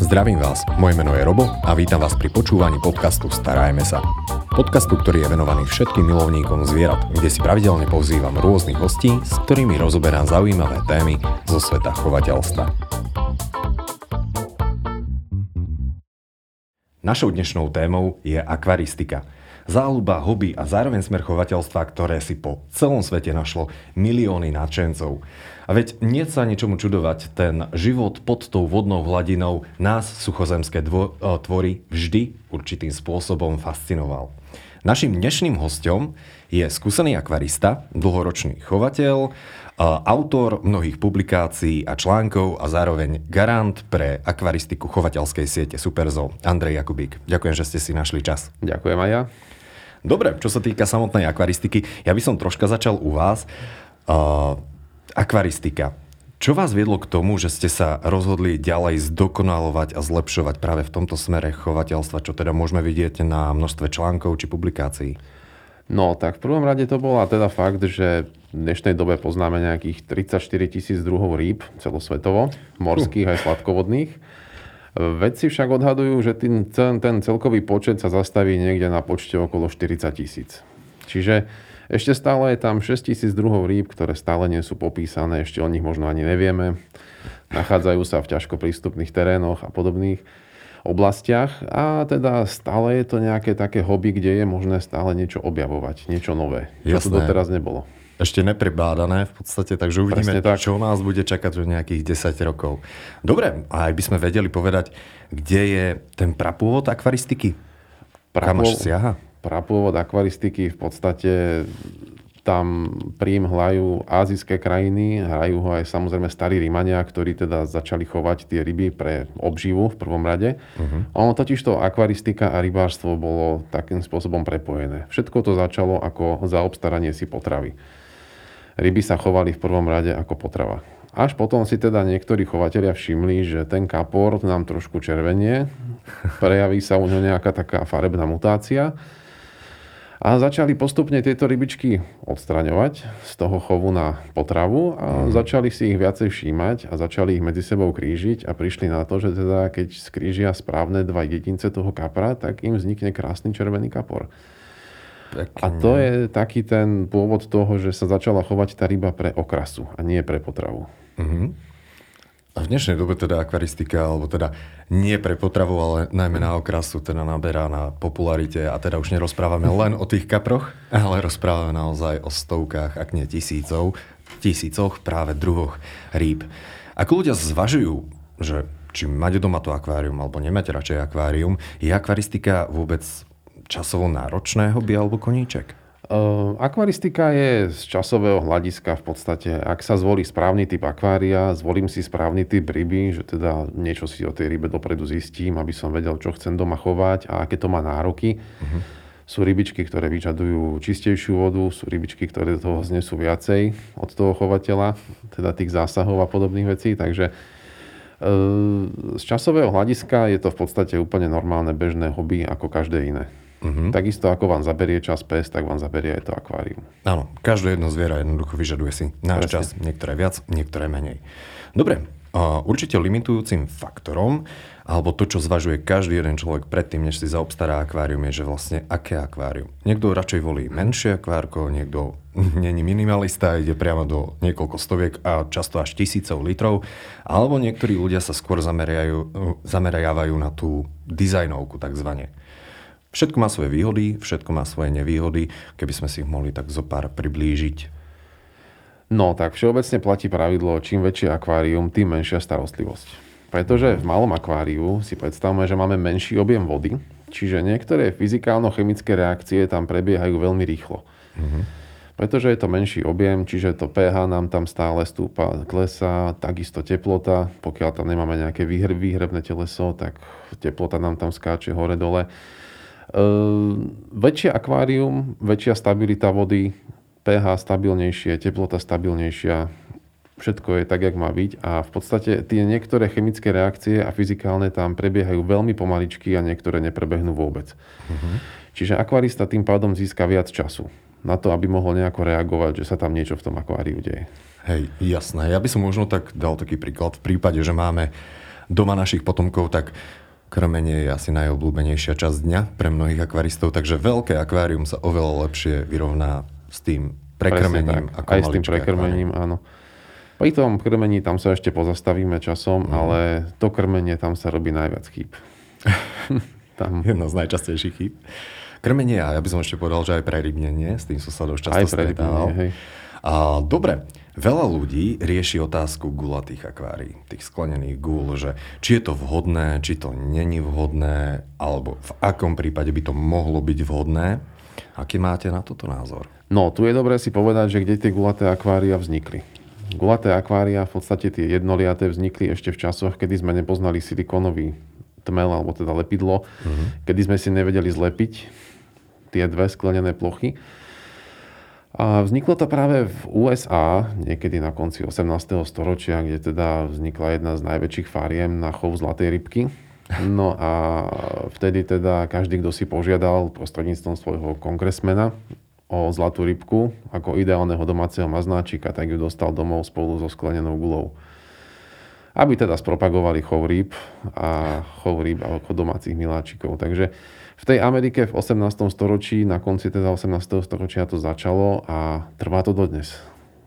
Zdravím vás, moje meno je Robo a vítam vás pri počúvaní podcastu Starajme sa. Podcastu, ktorý je venovaný všetkým milovníkom zvierat, kde si pravidelne pozývam rôznych hostí, s ktorými rozoberám zaujímavé témy zo sveta chovateľstva. Našou dnešnou témou je akvaristika. Záľuba, hobby a zároveň smer chovateľstva, ktoré si po celom svete našlo milióny nadšencov. A veď nie sa niečomu čudovať, ten život pod tou vodnou hladinou nás, suchozemské tvory, vždy určitým spôsobom fascinoval. Naším dnešným hosťom je skúsený akvarista, dlhoročný chovateľ, autor mnohých publikácií a článkov a zároveň garant pre akvaristiku chovateľskej siete Super Zoo, Andrej Jakubík. Ďakujem, že ste si našli čas. Ďakujem aj ja. Dobre, čo sa týka samotnej akvaristiky, ja by som troška začal u vás. Akvaristika. Čo vás viedlo k tomu, že ste sa rozhodli ďalej zdokonalovať a zlepšovať práve v tomto smere chovateľstva, čo teda môžeme vidieť na množstve článkov či publikácií? No tak v prvom rade to bola teda fakt, že v dnešnej dobe poznáme nejakých 34 000 druhov rýb celosvetovo, morských aj sladkovodných. Vedci však odhadujú, že ten celkový počet sa zastaví niekde na počte okolo 40 000. Čiže ešte stále je tam 6 000 druhov rýb, ktoré stále nie sú popísané, ešte o nich možno ani nevieme. Nachádzajú sa v ťažko prístupných terénoch a podobných oblastiach. A teda stále je to nejaké také hobby, kde je možné stále niečo objavovať, niečo nové, čo tu doteraz nebolo. Ešte neprebádané v podstate, takže uvidíme, čo nás bude čakať už nejakých 10 rokov. Dobre, a aj by sme vedeli povedať, kde je ten prapôvod akvaristiky? Kam až siaha? Prapôvod akvaristiky v podstate tam príjm hľajú ázijské krajiny, hrajú ho aj samozrejme starí Rímania, ktorí teda začali chovať tie ryby pre obživu v prvom rade. Ono totiž to akvaristika a rybárstvo bolo takým spôsobom prepojené. Všetko to začalo ako zaobstaranie si potravy. Ryby sa chovali v prvom rade ako potrava. Až potom si teda niektorí chovatelia všimli, že ten kapor nám trošku červenie, prejaví sa u ňo nejaká taká farebná mutácia a začali postupne tieto rybičky odstraňovať z toho chovu na potravu a začali si ich viacej všímať a začali ich medzi sebou krížiť a prišli na to, že teda keď skrížia správne dva jedince toho kapra, tak im vznikne krásny červený kapor. Pekne. A to je taký ten pôvod toho, že sa začala chovať tá ryba pre okrasu a nie pre potravu. A v dnešnej dobe teda akvaristika, alebo teda nie pre potravu, ale najmä na okrasu, teda naberá na popularite a teda už nerozprávame len o tých kaproch, ale rozprávame naozaj o stovkách, ak nie tisícoch práve druhoch rýb. Ako ľudia zvažujú, že či máte doma to akvárium, alebo nemáte radšej akvárium, je akvaristika vôbec časovo náročné hobby alebo koníček? Akvaristika je z časového hľadiska v podstate, ak sa zvolí správny typ akvária, zvolím si správny typ ryby, že teda niečo si o tej rybe dopredu zistím, aby som vedel, čo chcem doma chovať a aké to má nároky. Sú rybičky, ktoré vyžadujú čistejšiu vodu, sú rybičky, ktoré do toho znesú viacej od toho chovateľa, teda tých zásahov a podobných vecí, takže z časového hľadiska je to v podstate úplne normálne bežné hobby ako každé iné. Takisto ako vám zaberie čas pes, tak vám zaberie aj to akvárium. Áno, každé jedno zviera jednoducho vyžaduje si náš čas, niektoré viac, niektoré menej. Dobre, určite limitujúcim faktorom, alebo to, čo zvažuje každý jeden človek predtým, než si zaobstará akvárium, je, že vlastne aké akvárium. Niekto radšej volí menšie akvárko, niekto není minimalista, ide priamo do niekoľko stoviek a často až tisícov litrov, alebo niektorí ľudia sa skôr zameriavajú na tú dizajnovku takzvané. Všetko má svoje výhody, všetko má svoje nevýhody, keby sme si ich mohli tak zopár priblížiť. No tak všeobecne platí pravidlo, čím väčšie akvárium, tým menšia starostlivosť. Pretože v malom akváriu si predstavme, že máme menší objem vody, čiže niektoré fyzikálno-chemické reakcie tam prebiehajú veľmi rýchlo. Pretože je to menší objem, čiže to pH nám tam stále stúpa, klesá, takisto teplota, pokiaľ tam nemáme nejaké výhrebné teleso, tak teplota nám tam skáče hore-dole. Väčšie akvárium, väčšia stabilita vody, pH stabilnejšie, teplota stabilnejšia, všetko je tak, jak má byť a v podstate tie niektoré chemické reakcie a fyzikálne tam prebiehajú veľmi pomaličky a niektoré neprebehnú vôbec. Čiže akvarista tým pádom získa viac času na to, aby mohol nejako reagovať, že sa tam niečo v tom akváriu deje. Hej, jasné. Ja by som možno tak dal taký príklad v prípade, že máme doma našich potomkov, tak krmenie je asi najobľúbenejšia časť dňa pre mnohých akvaristov, takže veľké akvárium sa oveľa lepšie vyrovná s tým prekrmením. Ako aj s tým prekrmením, áno. Pri tom krmení tam sa ešte pozastavíme časom, ale to krmenie tam sa robí najviac chýb. Tam. Jedno z najčastejších chýb. Krmenie, a ja by som ešte povedal, že aj prerybnenie, s tým som sa dosť často stretával. A dobre, veľa ľudí rieši otázku gulatých akvárií, tých sklenených gúl, že či je to vhodné, či to není vhodné, alebo v akom prípade by to mohlo byť vhodné. Aký máte na toto názor? No, tu je dobré si povedať, že kde tie gulaté akvária vznikli. Gulaté akvária, v podstate tie jednoliaté, vznikli ešte v časoch, kedy sme nepoznali silikónový tmel, alebo teda lepidlo, kedy sme si nevedeli zlepiť tie dve sklenené plochy. A vzniklo to práve v USA, niekedy na konci 18. storočia, kde teda vznikla jedna z najväčších fariem na chov zlatej rybky. No a vtedy teda každý, kto si požiadal prostredníctvom svojho kongresmena o zlatú rybku ako ideálneho domáceho maznáčika, tak ju dostal domov spolu so sklenenou gulou. Aby teda spropagovali chov rýb ako domácich miláčikov. Takže v tej Amerike v 18. storočí, na konci teda 18. storočia to začalo a trvá to dodnes.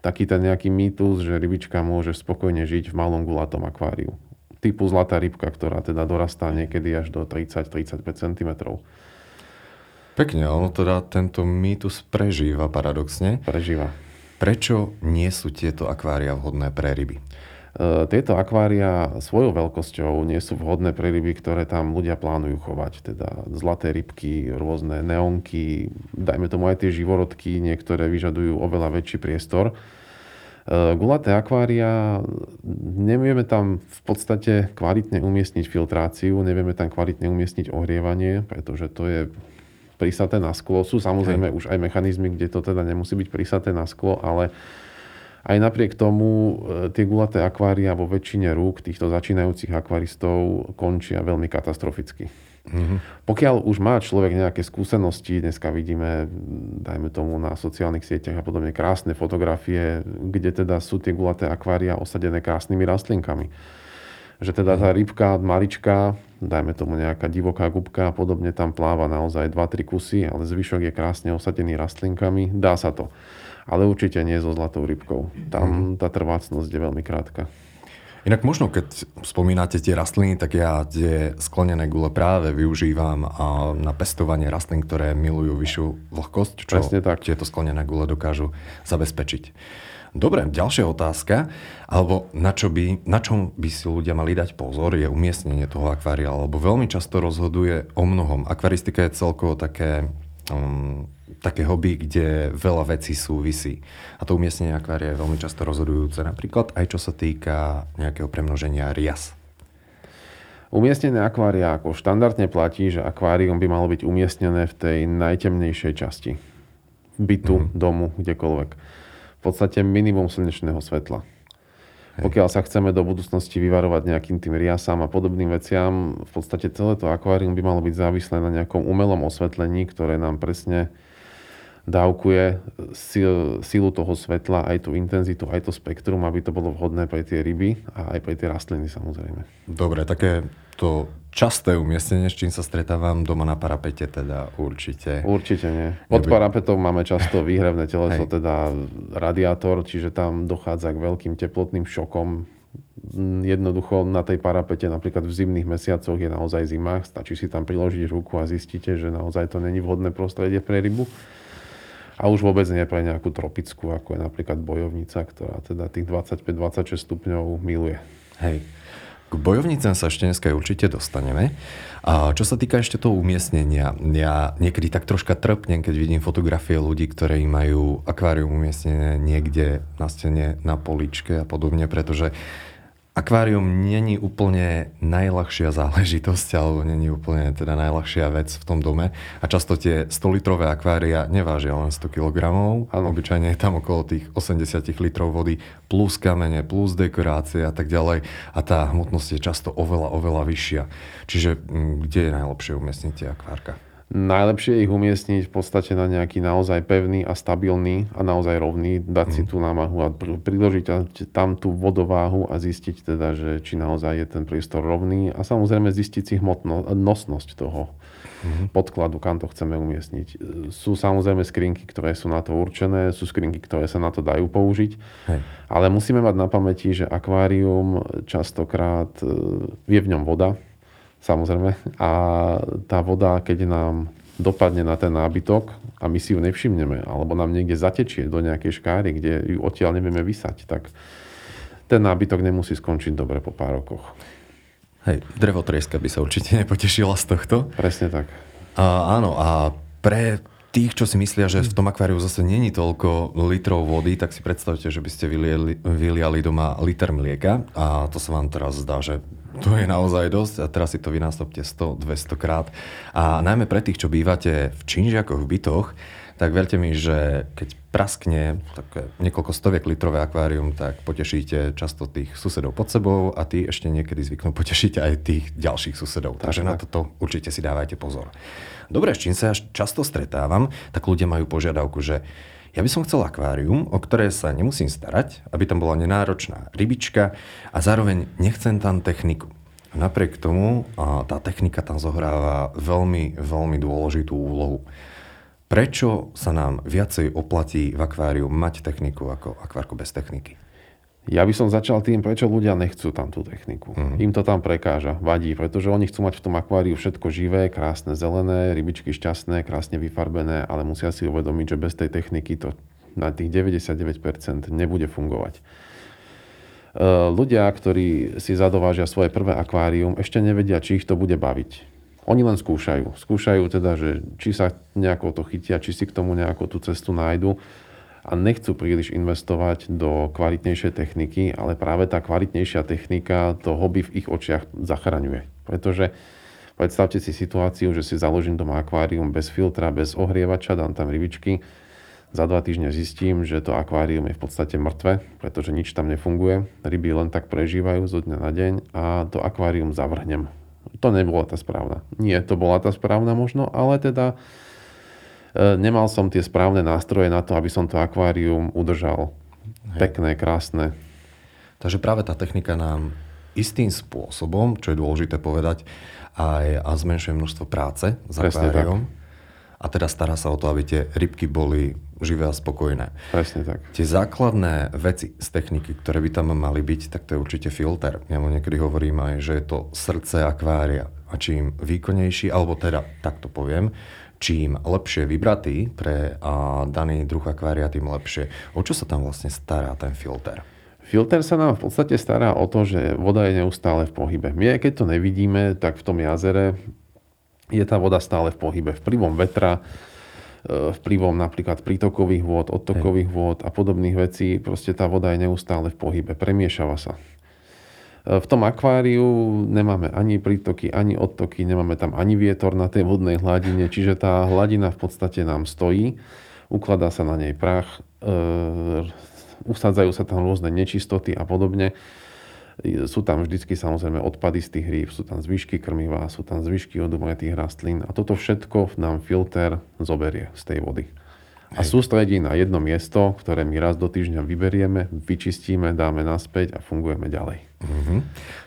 Taký ten nejaký mýtus, že rybička môže spokojne žiť v malom gulatom akváriu. Typu zlatá rybka, ktorá teda dorastá niekedy až do 30-35 cm. Pekne, ono teda tento mýtus prežíva paradoxne. Prežíva. Prečo nie sú tieto akvária vhodné pre ryby? Tieto akvária svojou veľkosťou nie sú vhodné pre ryby, ktoré tam ľudia plánujú chovať. Teda zlaté rybky, rôzne neonky, dajme tomu aj tie živorodky, niektoré vyžadujú oveľa väčší priestor. Gulaté akvária, nevieme tam v podstate kvalitne umiestniť filtráciu, nevieme tam kvalitne umiestniť ohrievanie, pretože to je prisaté na sklo. Sú samozrejme už aj mechanizmy, kde to teda nemusí byť prisaté na sklo, ale aj napriek tomu tie gulaté akvária vo väčšine rúk týchto začínajúcich akvaristov končia veľmi katastroficky. Mm-hmm. Pokiaľ už má človek nejaké skúsenosti, dneska vidíme, dajme tomu na sociálnych sieťach a podobne, krásne fotografie, kde teda sú tie gulaté akvária osadené krásnymi rastlinkami. Že teda tá rybka malička, dajme tomu nejaká divoká gubka a podobne, tam pláva naozaj 2-3 kusy, ale zvyšok je krásne osadený rastlinkami. Dá sa to. Ale určite nie so zlatou rybkou. Tam tá trvácnosť je veľmi krátka. Inak možno, keď spomínate tie rastliny, tak ja tie sklenené gule práve využívam na pestovanie rastlín, ktoré milujú vyššiu vlhkosť, čo tieto sklenené gule dokážu zabezpečiť. Dobre, ďalšia otázka, alebo na čom by si ľudia mali dať pozor, je umiestnenie toho akvária, lebo veľmi často rozhoduje o mnohom. Akvaristika je celkovo také hobby, kde veľa vecí súvisí. A to umiestnenie akvária je veľmi často rozhodujúce. Napríklad aj čo sa týka nejakého premnoženia rias. Umiestnené akvária, ako štandardne platí, že akvárium by malo byť umiestnené v tej najtemnejšej časti. Bytu, domu, kdekoľvek. V podstate minimum slnečného svetla. Hej. Pokiaľ sa chceme do budúcnosti vyvarovať nejakým tým riasám a podobným veciam, v podstate celé to akvárium by malo byť závislé na nejakom umelom osvetlení, ktoré nám presne dávkuje silu toho svetla, aj tú intenzitu, aj to spektrum, aby to bolo vhodné pre tie ryby a aj pre tie rastliny samozrejme. Dobre, také to časté umiestnenie, s čím sa stretávam doma na parapete, teda určite. Určite nie. Pod parapetov máme často výhrevné teleso, teda radiátor, čiže tam dochádza k veľkým teplotným šokom. Jednoducho na tej parapete, napríklad v zimných mesiacoch je naozaj zima, stačí si tam priložiť ruku a zistíte, že naozaj to není vhodné prostredie pre rybu. A už vôbec nie pre nejakú tropickú, ako je napríklad bojovnica, ktorá teda tých 25-26 stupňov miluje. Hej. K bojovnicám sa ešte dneska určite dostaneme. A čo sa týka ešte toho umiestnenia, ja niekedy tak troška trpnem, keď vidím fotografie ľudí, ktoré majú akvárium umiestnené niekde na stene, na poličke a podobne, pretože akvárium není úplne najľahšia záležitosť, alebo není úplne teda najľahšia vec v tom dome. A často tie 100-litrové akvária nevážia len 100 kg, ale obyčajne je tam okolo tých 80 litrov vody plus kamene, plus dekorácie a tak ďalej. A tá hmotnosť je často oveľa vyššia. Čiže kde je najlepšie umiestniť tie akvárka? Najlepšie je ich umiestniť v podstate na nejaký naozaj pevný a stabilný a naozaj rovný, dať si tú námahu a priložiť tam tú vodováhu a zistiť teda, že či naozaj je ten priestor rovný a samozrejme zistiť si nosnosť toho podkladu, kam to chceme umiestniť. Sú samozrejme skrinky, ktoré sú na to určené, sú skrinky, ktoré sa na to dajú použiť, ale musíme mať na pamäti, že akvárium častokrát je v ňom voda, samozrejme. A tá voda, keď nám dopadne na ten nábytok a my si ju nevšimneme, alebo nám niekde zatečie do nejakej škáry, kde ju odtiaľ nevieme vysať, tak ten nábytok nemusí skončiť dobre po pár rokoch. Hej, drevotrieska by sa určite nepotešila z tohto. Presne tak. Áno, a pre tých, čo si myslia, že v tom akváriu zase není toľko litrov vody, tak si predstavte, že by ste vyliali doma liter mlieka a to sa vám teraz zdá, že to je naozaj dosť a teraz si to vynásobte 100-200 krát. A najmä pre tých, čo bývate v činžiakoch, v bytoch, tak verte mi, že keď praskne také niekoľko stoviek litrové akvárium, tak potešíte často tých susedov pod sebou a tí ešte niekedy zvyknú potešiť aj tých ďalších susedov. Takže na toto určite si dávajte pozor. Dobre, s čím sa často stretávam, tak ľudia majú požiadavku, že ja by som chcel akvárium, o ktoré sa nemusím starať, aby tam bola nenáročná rybička a zároveň nechcem tam techniku. Napriek tomu tá technika tam zohráva veľmi, veľmi dôležitú úlohu. Prečo sa nám viacej oplatí v akváriu mať techniku ako akvárko bez techniky? Ja by som začal tým, prečo ľudia nechcú tam tú techniku. Im to tam prekáža, vadí, pretože oni chcú mať v tom akváriu všetko živé, krásne zelené, rybičky šťastné, krásne vyfarbené, ale musia si uvedomiť, že bez tej techniky to na tých 99% nebude fungovať. Ľudia, ktorí si zadovážia svoje prvé akvárium, ešte nevedia, či ich to bude baviť. Oni len skúšajú. Skúšajú teda, že či sa nejako to chytia, či si k tomu nejakú tú cestu nájdu a nechcú príliš investovať do kvalitnejšej techniky, ale práve tá kvalitnejšia technika to hobby v ich očiach zachraňuje. Pretože predstavte si situáciu, že si založím doma akvárium bez filtra, bez ohrievača, dám tam rybičky, za 2 týždne zistím, že to akvárium je v podstate mŕtve, pretože nič tam nefunguje, ryby len tak prežívajú zo dňa na deň a to akvárium zavrhnem. To nebola tá správna. Nie, to bola tá správna možno, ale teda nemal som tie správne nástroje na to, aby som to akvárium udržal pekné, krásne. Takže práve tá technika nám istým spôsobom, čo je dôležité povedať, aj zmenšuje množstvo práce s akvárium. A teda stará sa o to, aby tie rybky boli živé a spokojné. Presne tak. Tie základné veci z techniky, ktoré by tam mali byť, tak to je určite filter. Ja mu niekedy hovorím aj, že je to srdce akvária. A čím výkonnejší, alebo teda, tak to poviem, čím lepšie vybratý pre daný druh akvária, tým lepšie. O čo sa tam vlastne stará ten filter? Filter sa nám v podstate stará o to, že voda je neustále v pohybe. My, keď to nevidíme, tak v tom jazere je tá voda stále v pohybe. Vplyvom vetra, vplyvom napríklad prítokových vôd, odtokových vôd a podobných vecí. Proste tá voda je neustále v pohybe. Premiešava sa. V tom akváriu nemáme ani prítoky, ani odtoky, nemáme tam ani vietor na tej vodnej hladine, čiže tá hladina v podstate nám stojí. Ukladá sa na nej prach, usádzajú sa tam rôzne nečistoty a podobne. Sú tam vždycky samozrejme odpady z tých rýb, sú tam zvyšky krmiva, sú tam zvyšky odumretých rastlín a toto všetko nám filter zoberie z tej vody. A sústredí na jedno miesto, ktoré my raz do týždňa vyberieme, vyčistíme, dáme naspäť a fungujeme ďalej.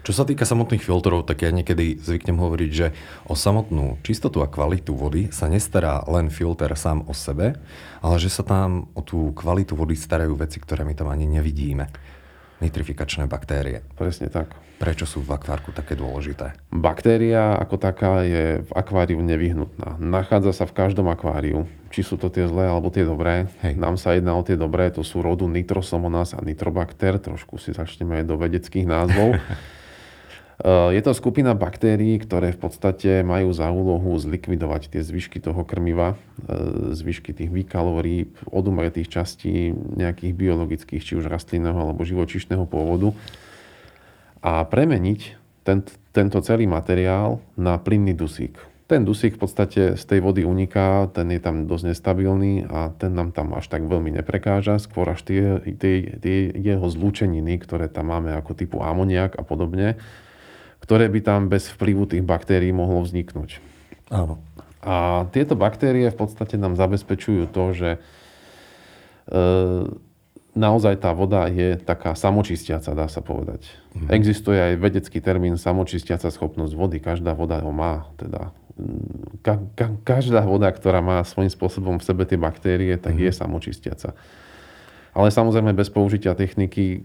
Čo sa týka samotných filtrov, tak ja niekedy zvyknem hovoriť, že o samotnú čistotu a kvalitu vody sa nestará len filter sám o sebe, ale že sa tam o tú kvalitu vody starajú veci, ktoré my tam ani nevidíme. Nitrifikačné baktérie. Presne tak. Prečo sú v akvárku také dôležité? Baktéria ako taká je v akváriu nevyhnutná. Nachádza sa v každom akváriu. Či sú to tie zlé alebo tie dobré. Nám sa jedná o tie dobré. To sú rodu nitrosomonas a nitrobakter. Trošku si začneme aj do vedeckých názvov. Je to skupina baktérií, ktoré v podstate majú za úlohu zlikvidovať tie zvyšky toho krmiva, zvyšky tých výkalov rýb, odumretých častí nejakých biologických, či už rastlinného alebo živočíšneho pôvodu a premeniť tento celý materiál na plynný dusík. Ten dusík v podstate z tej vody uniká, ten je tam dosť nestabilný a ten nám tam až tak veľmi neprekáža, skôr až tie jeho zlúčeniny, ktoré tam máme ako typu amoniak a podobne, ktoré by tam bez vplyvu tých baktérií mohlo vzniknúť. Áno. A A tieto baktérie v podstate nám zabezpečujú to, že naozaj tá voda je taká samočistiaca, dá sa povedať. Mhm. Existuje aj vedecký termín samočistiaca schopnosť vody. Každá voda ho má. Teda, každá voda, ktorá má svojím spôsobom v sebe tie baktérie, tak je samočistiaca. Ale samozrejme bez použitia techniky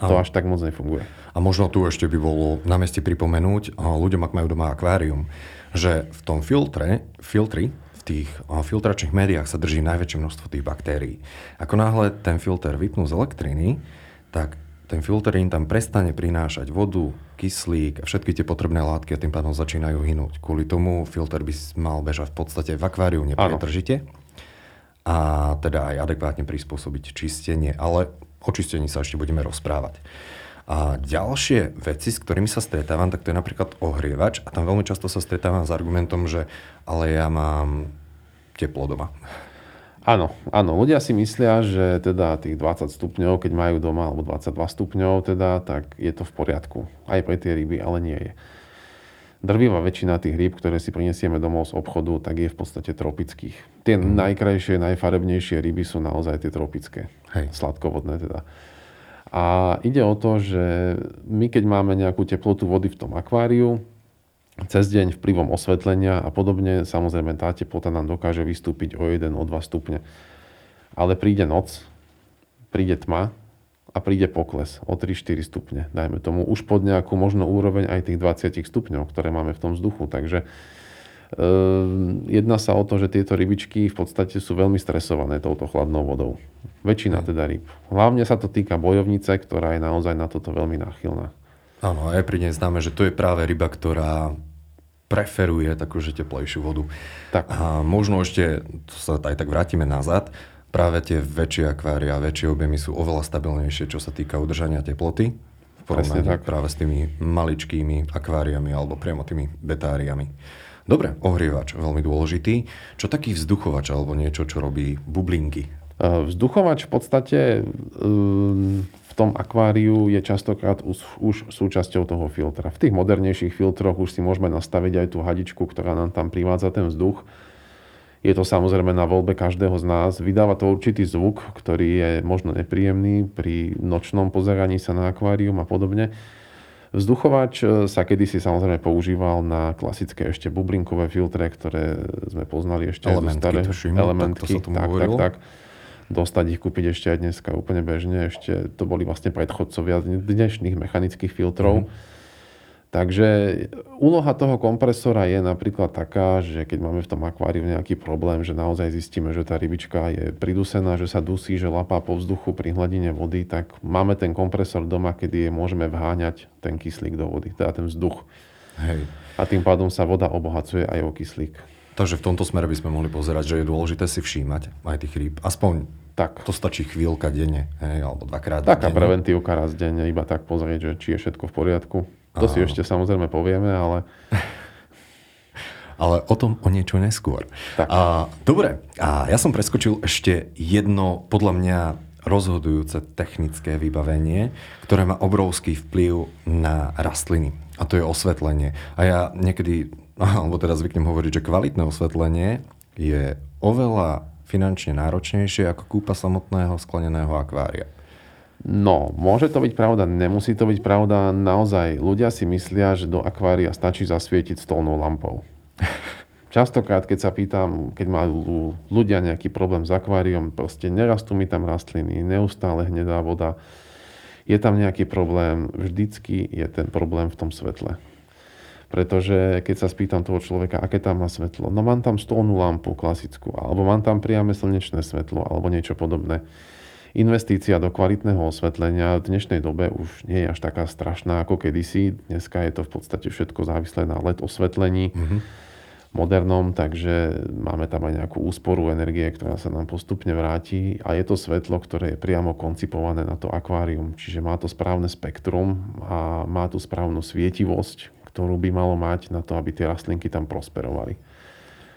to až tak moc nefunguje. A možno tu ešte by bolo na mieste pripomenúť ľuďom, ak majú doma akvárium, že v tom filtri v tých filtračných médiách sa drží najväčšie množstvo tých baktérií. Ako náhle ten filter vypnú z elektriny, tak ten filter im tam prestane prinášať vodu, kyslík a všetky tie potrebné látky a tým pádom začínajú hynúť. Kvôli tomu filter by mal bežať v podstate v akváriu nepretržite a teda aj adekvátne prispôsobiť čistenie, ale o čistení sa ešte budeme rozprávať. A ďalšie veci, s ktorými sa stretávam, tak to je napríklad ohrievač. A tam veľmi často sa stretávam s argumentom, že ale ja mám teplo doma. Áno. Ľudia si myslia, že teda tých 20 stupňov, keď majú doma, alebo 22 stupňov, teda, tak je to v poriadku. Aj pre tie ryby, ale nie je. Drvivá väčšina tých rýb, ktoré si prinesieme domov z obchodu, tak je v podstate tropických. Tie najkrajšie, najfarebnejšie ryby sú naozaj tie tropické. Hej. Sladkovodné teda. A ide o to, že my keď máme nejakú teplotu vody v tom akváriu, cez deň vplyvom osvetlenia a podobne, samozrejme tá teplota nám dokáže vystúpiť o 1, o 2 stupne. Ale príde noc, príde tma, a príde pokles o 3-4 stupne. Dajme tomu už pod nejakú možno úroveň aj tých 20 stupňov, ktoré máme v tom vzduchu. Takže jedná sa o to, že tieto rybičky v podstate sú veľmi stresované touto chladnou vodou. Väčšina teda ryb. Hlavne sa to týka bojovnice, ktorá je naozaj na toto veľmi náchylná. Áno, aj pri nej známe, že to je práve ryba, ktorá preferuje takúže teplejšiu vodu. Tak. A možno ešte, to sa aj tak vrátime nazad, práve tie väčšie akvária, väčšie objemy sú oveľa stabilnejšie, čo sa týka udržania teploty v porovnaní práve s tými maličkými akváriami alebo priamo tými betáriami. Dobre, ohrievač, veľmi dôležitý. Čo taký vzduchovač alebo niečo, čo robí bublinky? Vzduchovač v podstate v tom akváriu je častokrát už súčasťou toho filtra. V tých modernejších filtroch už si môžeme nastaviť aj tú hadičku, ktorá nám tam privádza ten vzduch. Je to samozrejme na voľbe každého z nás. Vydáva to určitý zvuk, ktorý je možno nepríjemný pri nočnom pozeraní sa na akvárium a podobne. Vzduchovač sa kedysi samozrejme používal na klasické ešte bublinkové filtre, ktoré sme poznali ešte staré elementky. Tak. Dostať ich kúpiť ešte aj dneska úplne bežne. Ešte to boli vlastne predchodcovia dnešných mechanických filtrov. Mm-hmm. Takže úloha toho kompresora je napríklad taká, že keď máme v tom akváriu nejaký problém, že naozaj zistíme, že tá rybička je pridusená, že sa dusí, že lapá po vzduchu pri hladine vody, tak máme ten kompresor doma, kedy je môžeme vháňať ten kyslík do vody, teda ten vzduch. Hej. A tým pádom sa voda obohacuje aj o kyslík. Takže v tomto smere by sme mohli pozerať, že je dôležité si všímať aj tých rýb. Aspoň tak. To stačí chvíľka denne, hej, alebo dvakrát denne. Taká preventívka raz denne, iba tak pozrieť, že či je všetko v poriadku. To si ešte samozrejme povieme, ale... ale o tom o niečo neskôr. Dobre, a ja som preskočil ešte jedno, podľa mňa, rozhodujúce technické vybavenie, ktoré má obrovský vplyv na rastliny. A to je osvetlenie. A ja niekedy, alebo teda zvyknem hovoriť, že kvalitné osvetlenie je oveľa finančne náročnejšie ako kúpa samotného skleneného akvária. No, môže to byť pravda, nemusí to byť pravda. Naozaj, ľudia si myslia, že do akvária stačí zasvietiť stolnou lampou. Častokrát, keď sa pýtam, keď majú ľudia nejaký problém s akváriom, proste nerastú mi tam rastliny, neustále hnedá voda. Je tam nejaký problém, vždycky je ten problém v tom svetle. Pretože keď sa spýtam toho človeka, aké tam má svetlo, no mám tam stolnú lampu klasickú, alebo mám tam priame slnečné svetlo, alebo niečo podobné. Investícia do kvalitného osvetlenia v dnešnej dobe už nie je až taká strašná ako kedysi. Dneska je to v podstate všetko závislé na LED osvetlení modernom, takže máme tam aj nejakú úsporu energie, ktorá sa nám postupne vráti a je to svetlo, ktoré je priamo koncipované na to akvárium. Čiže má to správne spektrum a má tú správnu svietivosť, ktorú by malo mať na to, aby tie rastlinky tam prosperovali.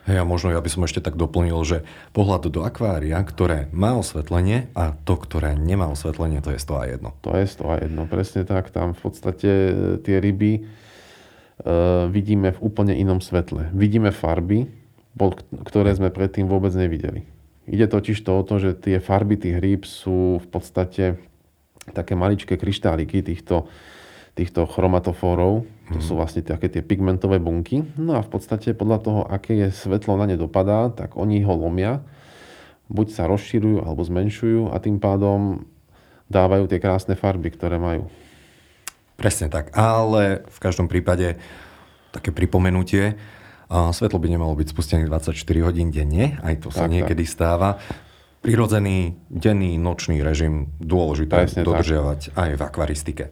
Hej, a možno ja by som ešte tak doplnil, že pohľad do akvária, ktoré má osvetlenie a to, ktoré nemá osvetlenie, to je 101. To je 101, presne tak. Tam v podstate tie ryby vidíme v úplne inom svetle. Vidíme farby, ktoré sme predtým vôbec nevideli. Ide totiž to o to, že tie farby tých rýb sú v podstate také maličké kryštáliky týchto chromatofórov. To sú vlastne také tie pigmentové bunky. No a v podstate podľa toho, aké je svetlo na ne dopadá, tak oni ho lomia. Buď sa rozširujú, alebo zmenšujú a tým pádom dávajú tie krásne farby, ktoré majú. Presne tak. Ale v každom prípade také pripomenutie. Svetlo by nemalo byť spustené 24 hodín denne. Aj to sa niekedy stáva. Prirodzený denný, nočný režim dôležité dodržiavať aj v akvaristike.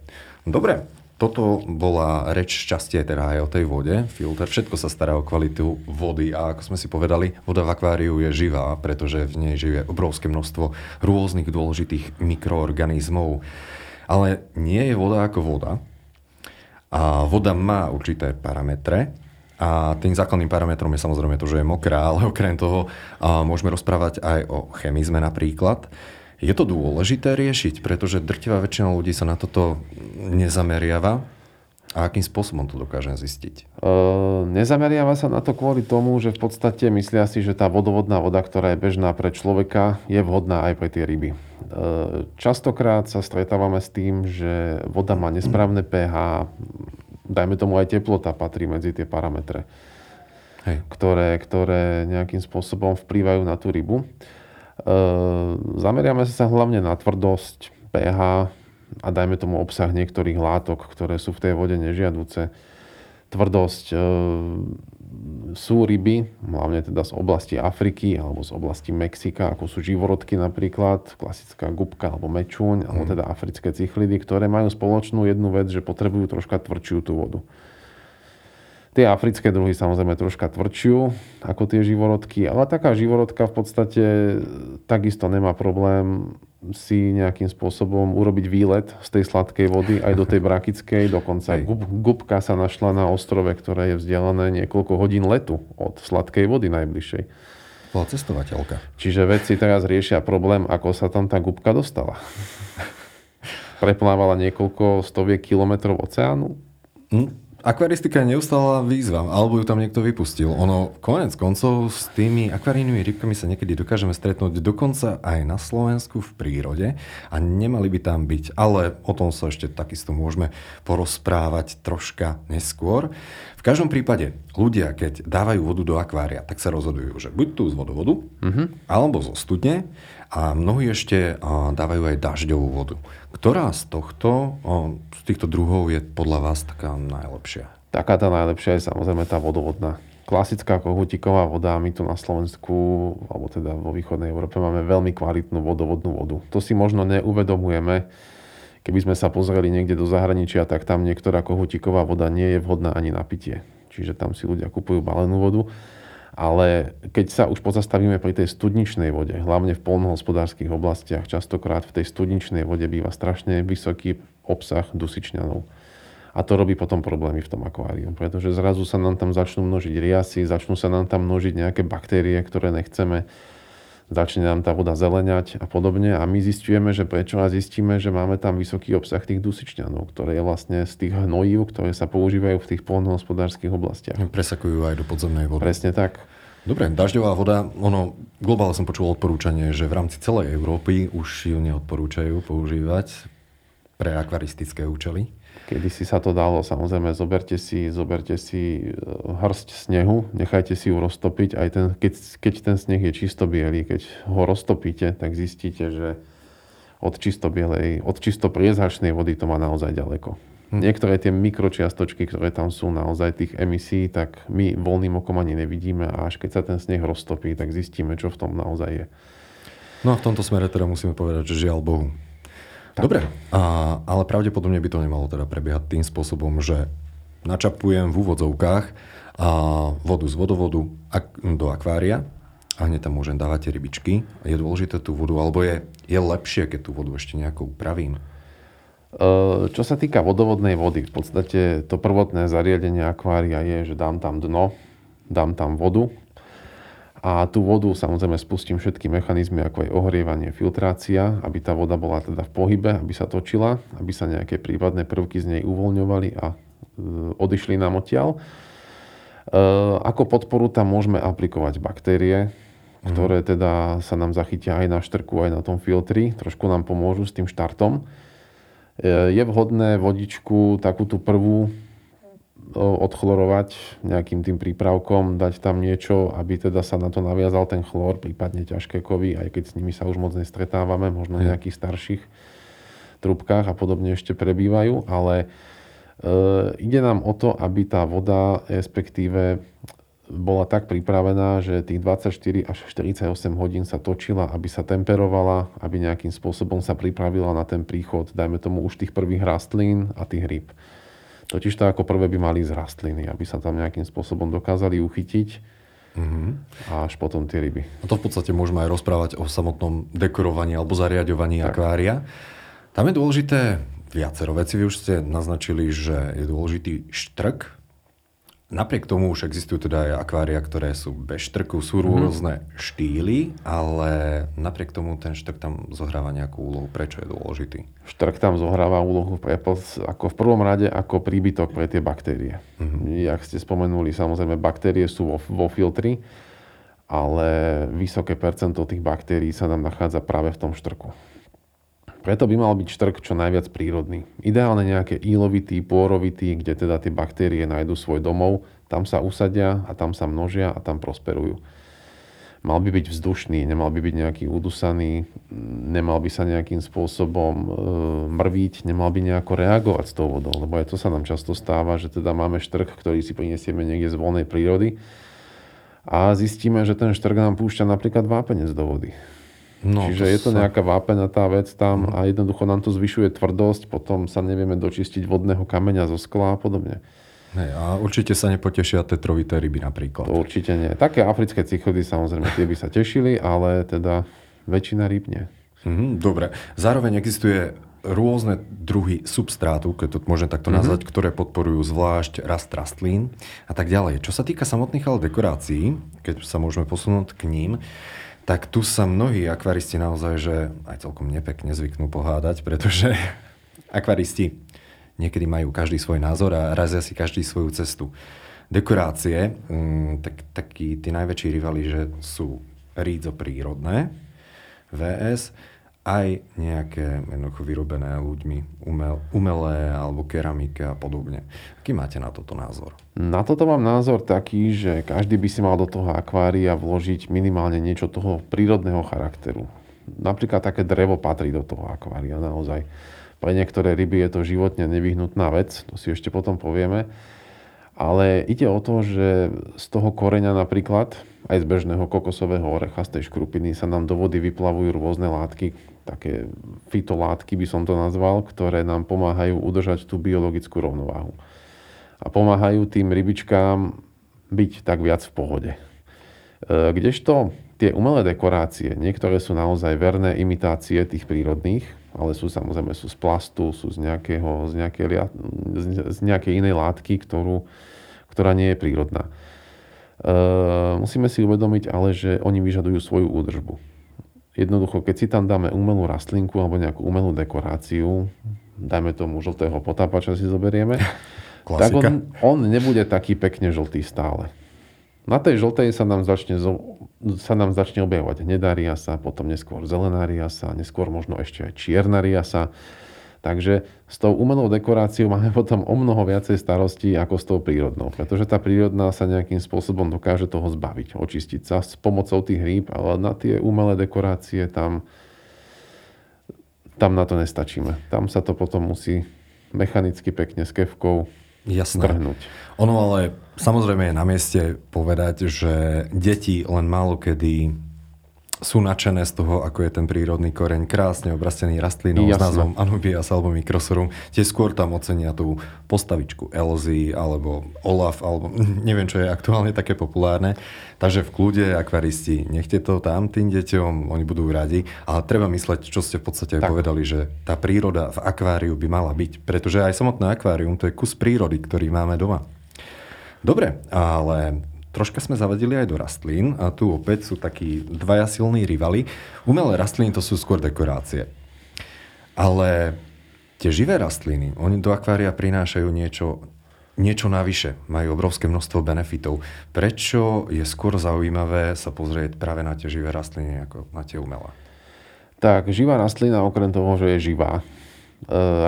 Dobre, toto bola reč šťastie teda aj o tej vode. Filter, všetko sa stará o kvalitu vody a ako sme si povedali, voda v akváriu je živá, pretože v nej žije obrovské množstvo rôznych dôležitých mikroorganizmov. Ale nie je voda ako voda. A voda má určité parametre. A tým základným parametrom je samozrejme to, že je mokrá, ale okrem toho môžeme rozprávať aj o chemizme napríklad. Je to dôležité riešiť, pretože drtivá väčšina ľudí sa na toto nezameriava. A akým spôsobom to dokážem zistiť? Nezameriava sa na to kvôli tomu, že v podstate myslia si, že tá vodovodná voda, ktorá je bežná pre človeka, je vhodná aj pre tie ryby. Častokrát sa stretávame s tým, že voda má nesprávne pH, dajme tomu aj teplota patrí medzi tie parametre, ktoré nejakým spôsobom vplývajú na tú rybu. Zameriame sa hlavne na tvrdosť, pH a dajme tomu obsah niektorých látok, ktoré sú v tej vode nežiaduce. Tvrdosť. Sú ryby, hlavne teda z oblasti Afriky alebo z oblasti Mexika, ako sú živorodky napríklad, klasická gubka alebo mečúň, alebo teda africké cichlidy, ktoré majú spoločnú jednu vec, že potrebujú troška tvrdšiu tú vodu. Tie africké druhy samozrejme troška tvrdšiu ako tie živorodky, ale taká živorodka v podstate takisto nemá problém si nejakým spôsobom urobiť výlet z tej sladkej vody aj do tej brakickej. Dokonca gubka sa našla na ostrove, ktoré je vzdialené niekoľko hodín letu od sladkej vody najbližšej. Bola cestovateľka. Čiže vedci teraz riešia problém, ako sa tam tá gubka dostala. Preplávala niekoľko stoviek kilometrov oceánu. Akvaristika je neustála výzva, alebo ju tam niekto vypustil. Ono, konec koncov, s tými akvarijnými rybkami sa niekedy dokážeme stretnúť dokonca aj na Slovensku v prírode a nemali by tam byť. Ale o tom sa ešte takisto môžeme porozprávať troška neskôr. V každom prípade, ľudia, keď dávajú vodu do akvária, tak sa rozhodujú, že buď tu z vodovodu, alebo zo studne a mnohí ešte dávajú aj dažďovú vodu. Ktorá z týchto druhov je podľa vás taká najlepšia? Taká tá najlepšia je samozrejme tá vodovodná. Klasická kohútiková voda, my tu na Slovensku, alebo teda vo východnej Európe máme veľmi kvalitnú vodovodnú vodu. To si možno neuvedomujeme. Keby sme sa pozreli niekde do zahraničia, tak tam niektorá kohútiková voda nie je vhodná ani na pitie. Čiže tam si ľudia kupujú balenú vodu. Ale keď sa už pozastavíme pri tej studničnej vode, hlavne v poľnohospodárskych oblastiach, častokrát v tej studničnej vode býva strašne vysoký obsah dusičnanov. A to robí potom problémy v tom akváriu, pretože zrazu sa nám tam začnú množiť riasy, začnú sa nám tam množiť nejaké baktérie, ktoré nechceme. Začne nám tá voda zeleňať a podobne a my zistíme, že máme tam vysoký obsah tých dusičnanov, ktoré je vlastne z tých hnojív, ktoré sa používajú v tých poľnohospodárskych oblastiach. Presakujú aj do podzemnej vody. Presne tak. Dobre, dažďová voda, globálne som počul odporúčanie, že v rámci celej Európy už ju neodporúčajú používať pre akvaristické účely. Kedy si sa to dalo, samozrejme, zoberte si hrst snehu, nechajte si ju roztopiť, aj keď ten sneh je čisto biely, keď ho roztopíte, tak zistíte, že od čisto priezračnej vody to má naozaj ďaleko. Niektoré tie mikročiastočky, ktoré tam sú naozaj tých emisí, tak my voľným okom ani nevidíme a až keď sa ten sneh roztopí, tak zistíme, čo v tom naozaj je. No a v tomto smere teda musíme povedať, že žiaľ Bohu. Tak. Dobre, ale pravdepodobne by to nemalo teda prebiehať tým spôsobom, že načapujem v úvodzovkách vodu z vodovodu do akvária a hneď tam môžem dávať tie rybičky. Je dôležité tú vodu, alebo je lepšie, keď tú vodu ešte nejako upravím? Čo sa týka vodovodnej vody, v podstate to prvotné zariadenie akvária je, že dám tam dno, dám tam vodu a tú vodu samozrejme spustím všetky mechanizmy, ako aj ohrievanie, filtrácia, aby tá voda bola teda v pohybe, aby sa točila, aby sa nejaké prípadné prvky z nej uvoľňovali a odišli nám odtiaľ. Ako podporu tam môžeme aplikovať baktérie, ktoré teda sa nám zachytia aj na štrku, aj na tom filtri. Trošku nám pomôžu s tým štartom. Je vhodné vodičku, takú tú prvú, odchlorovať nejakým tým prípravkom, dať tam niečo, aby teda sa na to naviazal ten chlor, prípadne ťažké kovy, aj keď s nimi sa už moc nestretávame, možno v nejakých starších trúbkách a podobne ešte prebývajú, ale ide nám o to, aby tá voda, respektíve bola tak pripravená, že tých 24 až 48 hodín sa točila, aby sa temperovala, aby nejakým spôsobom sa pripravila na ten príchod, dajme tomu už tých prvých rastlín a tých rýb. Totiž to ako prvé by mali ísť rastliny, aby sa tam nejakým spôsobom dokázali uchytiť. A až potom tie ryby. A to v podstate môžeme aj rozprávať o samotnom dekorovaní alebo zariadovaní akvária. Tam je dôležité viacero vecí. Vy už ste naznačili, že je dôležitý štrk. Napriek tomu už existujú teda aj akvária, ktoré sú bez štrku, sú rôzne štýly, ale napriek tomu ten štrk tam zohráva nejakú úlohu. Prečo je dôležitý? Štrk tam zohráva úlohu ako v prvom rade ako príbytok pre tie baktérie. Jak ste spomenuli, samozrejme baktérie sú vo filtri, ale vysoké percento tých baktérií sa nám nachádza práve v tom štrku. Preto by mal byť štrk čo najviac prírodný. Ideálne nejaké ílovitý, pôrovitý, kde teda tie baktérie nájdu svoj domov, tam sa usadia a tam sa množia a tam prosperujú. Mal by byť vzdušný, nemal by byť nejaký udusaný, nemal by sa nejakým spôsobom mrviť, nemal by nejako reagovať s tou vodou, lebo aj to sa nám často stáva, že teda máme štrk, ktorý si prinesieme niekde z voľnej prírody a zistíme, že ten štrk nám púšťa napríklad vápenec do vody. No, čiže je to nejaká vápenatá vec tam a jednoducho nám to zvyšuje tvrdosť, potom sa nevieme dočistiť vodného kameňa zo skla a podobne. A určite sa nepotešia tetrovité ryby napríklad. To určite nie. Také africké cichody samozrejme tie by sa tešili, ale teda väčšina ryb nie. Dobre. Zároveň existuje rôzne druhy substrátu, keď to môžem takto nazvať, ktoré podporujú zvlášť rast rastlín a tak ďalej. Čo sa týka samotných ale dekorácií, keď sa môžeme posunúť k ním, tak tu sa mnohí akvaristi naozaj, že aj celkom nepekne zvyknú pohádať, pretože akvaristi niekedy majú každý svoj názor a razia si každý svoju cestu. Dekorácie, takí tí najväčší rivali, že sú rídzo prírodné, vs. aj nejaké jednoducho vyrobené ľuďmi, umelé alebo keramika a podobne. Aký máte na toto názor? Na toto mám názor taký, že každý by si mal do toho akvária vložiť minimálne niečo toho prírodného charakteru. Napríklad také drevo patrí do toho akvária naozaj. Pre niektoré ryby je to životne nevyhnutná vec, to si ešte potom povieme. Ale ide o to, že z toho koreňa napríklad, aj z bežného kokosového orecha, z tej škrupiny, sa nám do vody vyplavujú rôzne látky, také fitolátky by som to nazval, ktoré nám pomáhajú udržať tú biologickú rovnováhu. A pomáhajú tým rybičkám byť tak viac v pohode. Kdežto tie umelé dekorácie, niektoré sú naozaj verné imitácie tých prírodných, ale sú samozrejme sú z plastu, sú z nejakej inej látky, ktorá nie je prírodná. Musíme si uvedomiť ale, že oni vyžadujú svoju údržbu. Jednoducho, keď si tam dáme umelú rastlinku alebo nejakú umelú dekoráciu, dajme tomu žltého potápača si zoberieme, tak on nebude taký pekne žltý stále. Na tej žltej sa nám začne objavovať hnedá riasa, potom neskôr zelená riasa, neskôr možno ešte aj čierna riasa. Takže s tou umelou dekoráciou máme potom o mnoho viacej starostí ako s tou prírodnou, pretože tá prírodná sa nejakým spôsobom dokáže toho zbaviť, očistiť sa s pomocou tých rýb, ale na tie umelé dekorácie tam na to nestačíme. Tam sa to potom musí mechanicky pekne s kevkou strhnúť. Ono ale samozrejme je na mieste povedať, že deti len málokedy sú nadšené z toho, ako je ten prírodný koreň krásne obrastený rastlinou s názvom Anubias alebo Microsorum. Tie skôr tam ocenia tú postavičku Elzy alebo Olaf, alebo neviem, čo je aktuálne také populárne. Takže v kľude akvaristi, nechte to tam tým deťom, oni budú radi. Ale treba mysleť, čo ste v podstate povedali, že tá príroda v akváriu by mala byť. Pretože aj samotné akvárium to je kus prírody, ktorý máme doma. Dobre, ale troška sme zavadili aj do rastlín a tu opäť sú takí dvaja silní rivali. Umelé rastliny to sú skôr dekorácie. Ale tie živé rastliny, oni do akvária prinášajú niečo niečo navyše. Majú obrovské množstvo benefitov. Prečo je skôr zaujímavé sa pozrieť práve na tie živé rastliny, ako na tie umelé? Tak, živá rastlina, okrem toho, že je živá,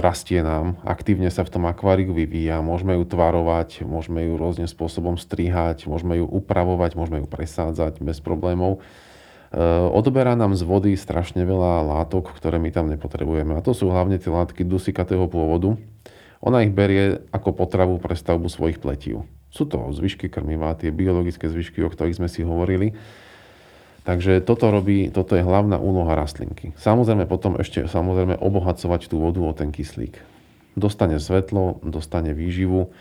rastie nám, aktívne sa v tom akváriu vyvíja, môžeme ju tvarovať, môžeme ju rôznym spôsobom strihať, môžeme ju upravovať, môžeme ju presádzať bez problémov. Odoberá nám z vody strašne veľa látok, ktoré my tam nepotrebujeme. A to sú hlavne tie látky dusíkatého pôvodu. Ona ich berie ako potravu pre stavbu svojich pletív. Sú to zvyšky krmivá, tie biologické zvyšky, o ktorých sme si hovorili. Takže toto je hlavná úloha rastlinky. Samozrejme potom ešte obohacovať tú vodu o ten kyslík. Dostane svetlo, dostane výživu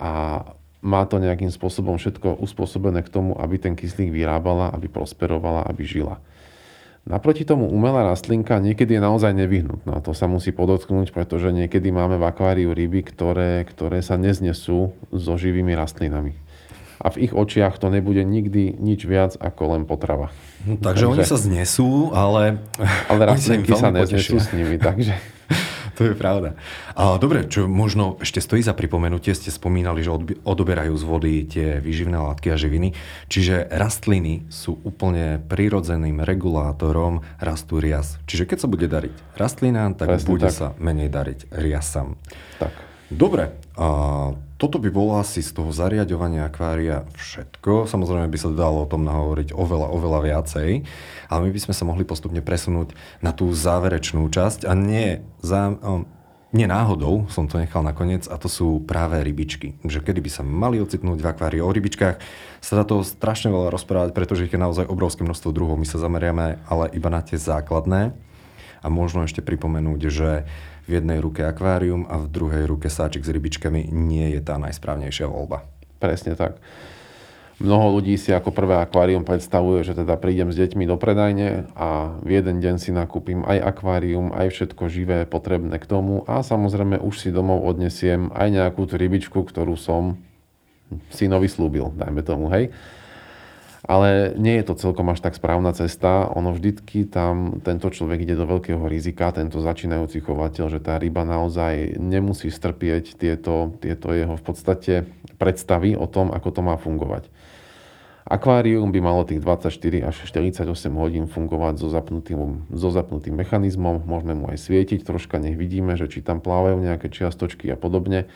a má to nejakým spôsobom všetko uspôsobené k tomu, aby ten kyslík vyrábala, aby prosperovala, aby žila. Naproti tomu umelá rastlinka niekedy je naozaj nevyhnutná. To sa musí podotknúť, pretože niekedy máme v akváriu ryby, ktoré sa neznesú so živými rastlinami. A v ich očiach to nebude nikdy nič viac ako len potrava. No, takže oni sa znesú, ale rastlinky sa neznesú s nimi, takže to je pravda. A dobre, čo možno ešte stojí za pripomenutie, ste spomínali, že odoberajú z vody tie výživné látky a živiny, čiže rastliny sú úplne prirodzeným regulátorom rastu rias. Čiže keď sa bude dariť rastlinám, tak bude sa menej dariť riasam. Tak. Dobre, toto by bolo asi z toho zariaďovania akvária všetko. Samozrejme by sa dalo o tom nahovoriť oveľa viacej, ale my by sme sa mohli postupne presunúť na tú záverečnú časť a nie náhodou som to nechal nakoniec a to sú práve rybičky. Že kedy by sa mali ocitnúť v akváriu. O rybičkách sa dá toho strašne veľa rozprávať, pretože ich je naozaj obrovské množstvo druhov. My sa zameriame ale iba na tie základné a možno ešte pripomenúť, že v jednej ruke akvárium a v druhej ruke sáčik s rybičkami nie je tá najsprávnejšia voľba. Presne tak. Mnoho ľudí si ako prvé akvárium predstavuje, že teda prídem s deťmi do predajne a v jeden deň si nakúpim aj akvárium, aj všetko živé potrebné k tomu a samozrejme už si domov odnesiem aj nejakú tú rybičku, ktorú som synovi slúbil, dajme tomu, hej. Ale nie je to celkom až tak správna cesta. Ono vždycky tam tento človek ide do veľkého rizika, tento začínajúci chovateľ, že tá ryba naozaj nemusí strpieť tieto jeho v podstate predstavy o tom, ako to má fungovať. Akvárium by malo tých 24 až 48 hodín fungovať so zapnutým mechanizmom. Môžeme mu aj svietiť troška, nech vidíme, že či tam plávajú nejaké čiastočky a podobne.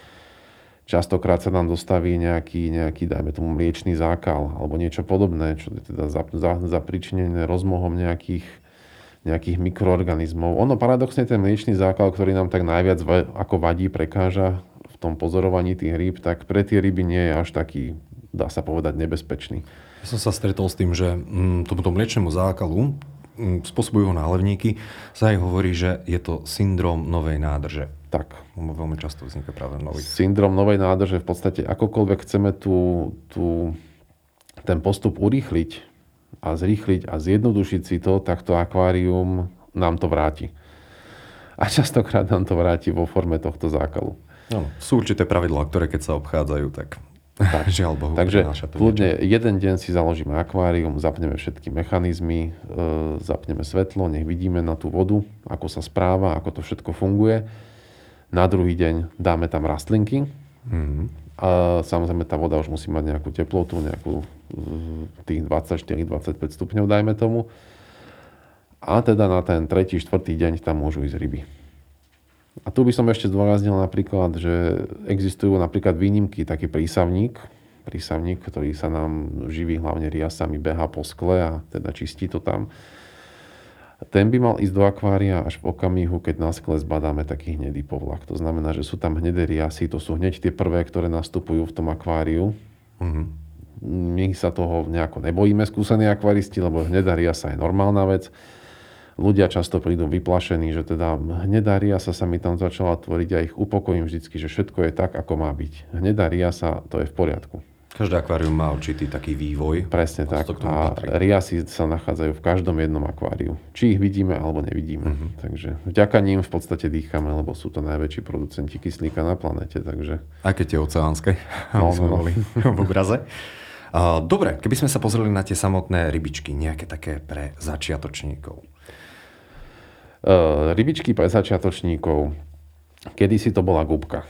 Častokrát sa nám dostaví nejaký, dajme tomu, mliečný zákal alebo niečo podobné, čo je teda zapričinené rozmohom nejakých mikroorganizmov. Ono paradoxne ten mliečný zákal, ktorý nám tak najviac ako vadí, prekáža v tom pozorovaní tých rýb, tak pre tie ryby nie je až taký, dá sa povedať, nebezpečný. Ja som sa stretol s tým, že tomuto mliečnému zákalu spôsobujú ho nálevníky, sa aj hovorí, že je to syndrom novej nádrže. Tak. Veľmi často vzniká práve nový. Syndrom novej nádrže v podstate akokoľvek chceme ten postup urýchliť a zrýchliť a zjednodušiť si to, tak to akvárium nám to vráti. A častokrát nám to vráti vo forme tohto zákalu. No, sú určité pravidlá, ktoré keď sa obchádzajú, tak žiaľ Bohu. Takže kľudne jeden deň si založíme akvárium, zapneme všetky mechanizmy, zapneme svetlo, nech vidíme na tú vodu, ako sa správa, ako to všetko funguje. Na druhý deň dáme tam rastlinky. A samozrejme tá voda už musí mať nejakú teplotu, nejakú tých 24-25 stupňov, dajme tomu. A teda na ten tretí, štvrtý deň tam môžu ísť ryby. A tu by som ešte zdôraznil napríklad, že existujú napríklad výnimky, taký prísavník, ktorý sa nám živí hlavne riasami, behá po skle a teda čistí to tam. Ten by mal ísť do akvária až v okamihu, keď na skle zbadáme taký hnedý povlak. To znamená, že sú tam hnedé riasy, to sú hneď tie prvé, ktoré nastupujú v tom akváriu. My sa toho nejako nebojíme, skúsení akvaristi, lebo hnedá riasa je normálna vec. Ľudia často prídu vyplašení, že teda hnedá riasa sa mi tam začala tvoriť a ich upokojím vždycky, že všetko je tak, ako má byť. Hnedá riasa, to je v poriadku. Každé akvárium má určitý taký vývoj. Presne tak. A riasy sa nachádzajú v každom jednom akváriu. Či ich vidíme, alebo nevidíme. Takže vďaka ním v podstate dýchame, lebo sú to najväčší producenti kyslíka na planete. Takže aj keď je oceánske. No, sme boli v obraze. Dobre, keby sme sa pozreli na tie samotné rybičky, nejaké také pre začiatočníkov. Rybičky pre začiatočníkov. Kedysi to bola gubka.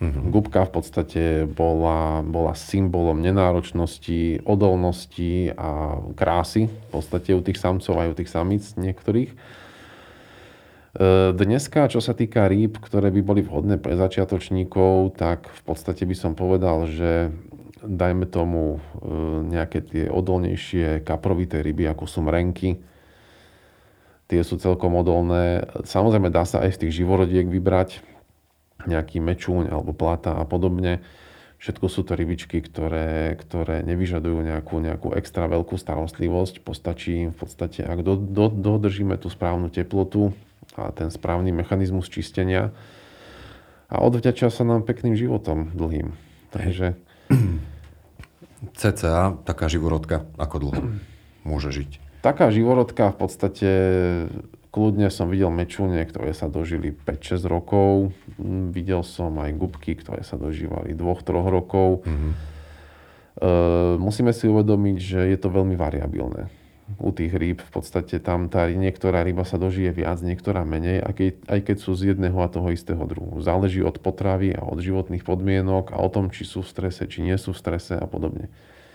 Gubka v podstate bola symbolom nenáročnosti, odolnosti a krásy v podstate u tých samcov aj u tých samíc niektorých. Dneska, čo sa týka rýb, ktoré by boli vhodné pre začiatočníkov, tak v podstate by som povedal, že dajme tomu nejaké tie odolnejšie kaprovité ryby, ako sú mrenky. Tie sú celkom odolné. Samozrejme, dá sa aj z tých živorodiek vybrať nejaký mečúň alebo plata a podobne. Všetko sú to rybičky, ktoré nevyžadujú nejakú extra veľkú starostlivosť. Postačí v podstate, ak dodržíme tú správnu teplotu a ten správny mechanizmus čistenia a odvďačia sa nám pekným životom dlhým. Takže cca taká živorodka ako dlho môže žiť? Taká živorodka v podstate kľudne som videl mečúne, ktoré sa dožili 5-6 rokov. Videl som aj gubky, ktoré sa dožívali 2-3 rokov. Mm-hmm. Musíme si uvedomiť, že je to veľmi variabilné. U tých rýb v podstate tam niektorá ryba sa dožije viac, niektorá menej, aj keď sú z jedného a toho istého druhu. Záleží od potravy a od životných podmienok a o tom, či sú v strese, či nie sú v strese a podobne.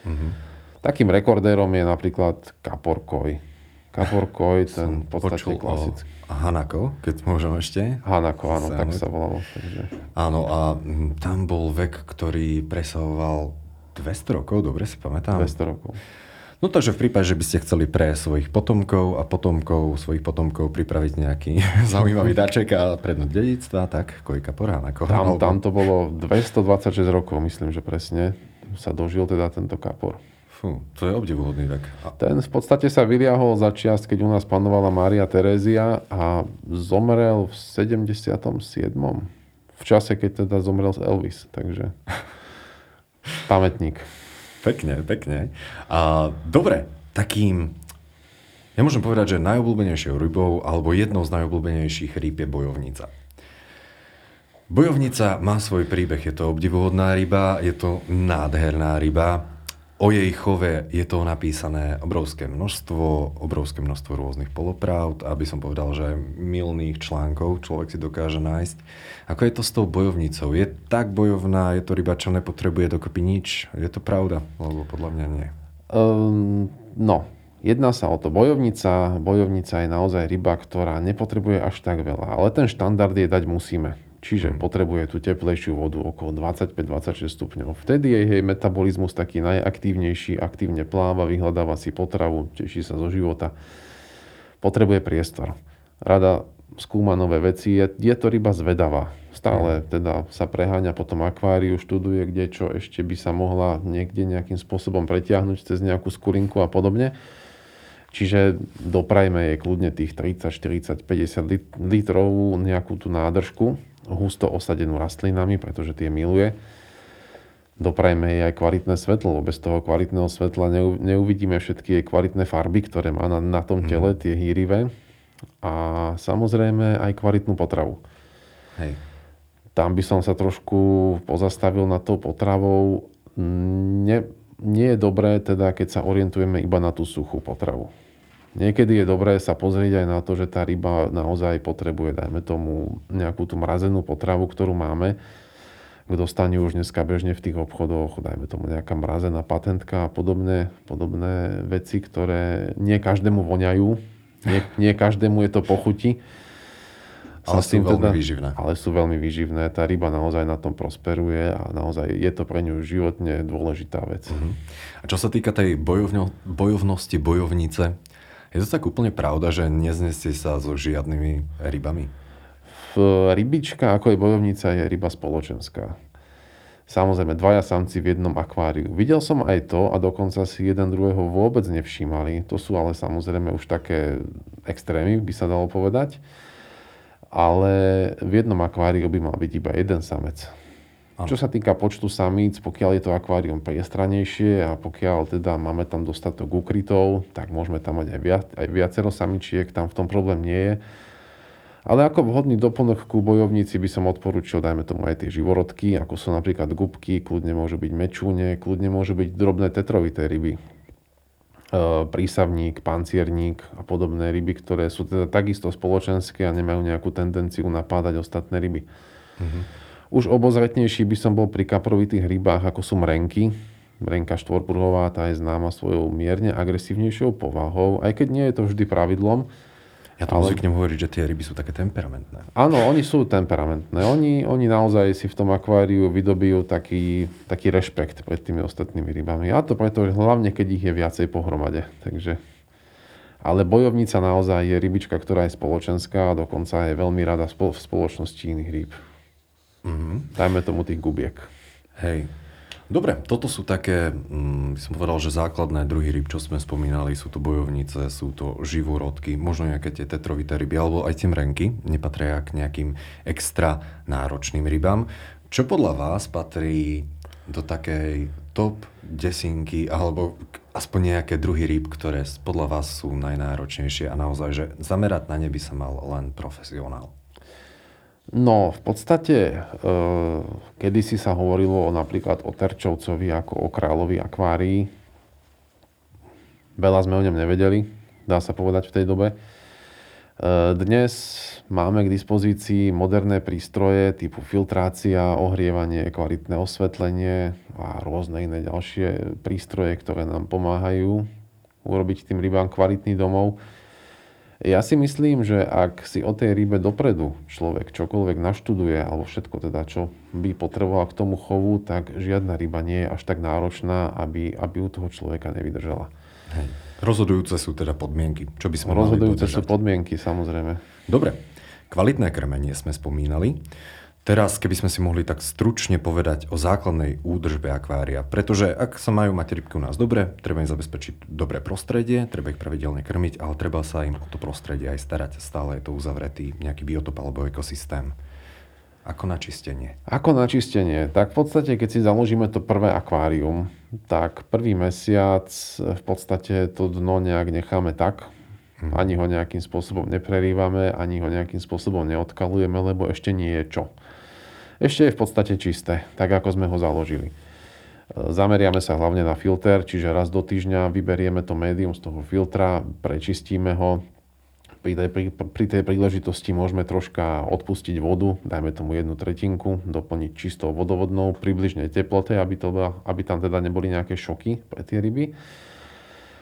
Mm-hmm. Takým rekordérom je napríklad kaporkoj. Kaporkoj, ten v podstate klasický. Hanako, keď môžem ešte. Hanako, áno, tak sa volalo. Takže áno, a tam bol vek, ktorý presahoval 200 rokov, dobre si pamätám? 200 rokov. No takže v prípade, že by ste chceli pre svojich potomkov a potomkov svojich potomkov pripraviť nejaký zaujímavý dáček a prednú dedictva, tak kojka porána. Tam to bolo 226 rokov, myslím, že presne sa dožil teda tento kapor. Fú, to je obdivuhodný vek. Ten v podstate sa vyliahol za čiast, keď u nás panovala Mária Terezia a zomrel v 77. V čase, keď teda zomrel Elvis, takže pamätník. Pekne, pekne. A dobre, takým, ja môžem povedať, že najobľúbenejšou rybou alebo jednou z najobľúbenejších rýb je bojovnica. Bojovnica má svoj príbeh, je to obdivuhodná ryba, je to nádherná ryba. O jej chove je to napísané obrovské množstvo rôznych polopravd, aby som povedal, že aj mylných článkov človek si dokáže nájsť. Ako je to s tou bojovnicou? Je tak bojovná, je to ryba, čo nepotrebuje dokopy nič? Je to pravda? Lebo podľa mňa nie. Jedná sa o to. Bojovnica je naozaj ryba, ktorá nepotrebuje až tak veľa, ale ten štandard je dať musíme. Čiže potrebuje tú teplejšiu vodu okolo 25-26 stupňov. Vtedy je jej metabolizmus taký najaktívnejší, aktívne pláva, vyhľadáva si potravu, teší sa zo života. Potrebuje priestor. Rada skúma nové veci, je to ryba zvedavá. Stále teda sa preháňa po tom akváriu, študuje kde čo ešte by sa mohla niekde nejakým spôsobom pretiahnuť cez nejakú skulinku a podobne. Čiže doprajme jej kľudne tých 30, 40, 50 litrovú nejakú tú nádržku, husto osadenú rastlinami, pretože tie miluje. Doprajme jej aj kvalitné svetlo, lebo bez toho kvalitného svetla neuvidíme všetky jej kvalitné farby, ktoré má na tom tele, tie hýrivé. A samozrejme aj kvalitnú potravu. Hej. Tam by som sa trošku pozastavil nad tou potravou. Nie je dobré, teda, keď sa orientujeme iba na tú suchú potravu. Niekedy je dobré sa pozrieť aj na to, že tá ryba naozaj potrebuje, dajme tomu, nejakú tú mrazenú potravu, ktorú máme. Kto dostane už dneska bežne v tých obchodoch, dajme tomu nejaká mrazená patentka a podobné veci, ktoré nie každému voňajú, nie každému je to pochuti. Ale sú veľmi výživné. Tá ryba naozaj na tom prosperuje a naozaj je to pre ňu životne dôležitá vec. A čo sa týka tej bojovnosti, bojovnice, je to tak úplne pravda, že neznesie sa so žiadnymi rybami? Rybička, ako je bojovnica, je ryba spoločenská. Samozrejme, dvaja samci v jednom akváriu. Videl som aj to a dokonca si jeden druhého vôbec nevšímali. To sú ale samozrejme už také extrémy, by sa dalo povedať. Ale v jednom akváriu by mal byť iba jeden samec. Ano. Čo sa týka počtu samíc, pokiaľ je to akvárium priestranejšie a pokiaľ teda máme tam dostatok ukrytov, tak môžeme tam mať aj viacero samičiek, tam v tom problém nie je. Ale ako vhodný doplnok ku bojovnici by som odporúčil, dajme tomu aj tie živorodky, ako sú napríklad gubky, kľudne môžu byť mečúne, kľudne môžu byť drobné tetrovité ryby. Prísavník, pancierník a podobné ryby, ktoré sú teda takisto spoločenské a nemajú nejakú tendenciu napádať ostatné ryby. Mm-hmm. U Už obozretnejší by som bol pri kaprovitých rybách, ako sú mrenky. Mrenka štvorpruhová, tá je známa svojou mierne agresívnejšou povahou, aj keď nie je to vždy pravidlom. Ja to musím k nemu hovoriť, že tie ryby sú také temperamentné. Áno, oni sú temperamentné. Oni naozaj si v tom akváriu vydobijú taký rešpekt pred tými ostatnými rybami. A to preto, hlavne keď ich je viacej pohromade. Takže... Ale bojovnica naozaj je rybička, ktorá je spoločenská a dokonca je veľmi rada v spoločnosti iných rýb. Dajme tomu tých gubiek. Hej. Dobre, toto sú také, som povedal, že základné druhy ryb, čo sme spomínali, sú to bojovnice, sú to živorodky, možno nejaké tie tetrovité ryby, alebo aj tie mrenky, nepatria k nejakým extra náročným rybám. Čo podľa vás patrí do takej top desinky, alebo aspoň nejaké druhy ryb, ktoré podľa vás sú najnáročnejšie a naozaj, že zamerať na ne by sa mal len profesionál? No, v podstate, kedysi sa hovorilo napríklad o terčovcovi ako o kráľovi akvárií. Veľa sme o ňom nevedeli, dá sa povedať v tej dobe. Dnes máme k dispozícii moderné prístroje typu filtrácia, ohrievanie, kvalitné osvetlenie a rôzne iné ďalšie prístroje, ktoré nám pomáhajú urobiť tým rybám kvalitný domov. Ja si myslím, že ak si o tej rybe dopredu človek čokoľvek naštuduje, alebo všetko teda, čo by potreboval k tomu chovu, tak žiadna ryba nie je až tak náročná, aby u toho človeka nevydržala. Hej. Rozhodujúce sú teda podmienky. Čo by sme Rozhodujúce mali sú podmienky, samozrejme. Dobre. Kvalitné krmenie sme spomínali. Teraz, keby sme si mohli tak stručne povedať o základnej údržbe akvária, pretože ak sa majú mať rybky u nás dobre, treba im zabezpečiť dobré prostredie, treba ich pravidelne krmiť, ale treba sa im o to prostredie aj starať. Stále je to uzavretý nejaký biotop alebo ekosystém. Ako na čistenie? Ako na čistenie? Tak v podstate, keď si založíme to prvé akvárium, tak prvý mesiac v podstate to dno nejak necháme tak. Ani ho nejakým spôsobom neprerývame, ani ho nejakým spôsobom neodkalujeme, lebo ešte nie je čo. Ešte je v podstate čisté, tak ako sme ho založili. Zameriame sa hlavne na filter, čiže raz do týždňa vyberieme to médium z toho filtra, prečistíme ho. Pri tej príležitosti môžeme troška odpustiť vodu, dajme tomu 1/3, doplniť čistou vodovodnou, približnej teplote, aby tam teda neboli nejaké šoky pre tie ryby.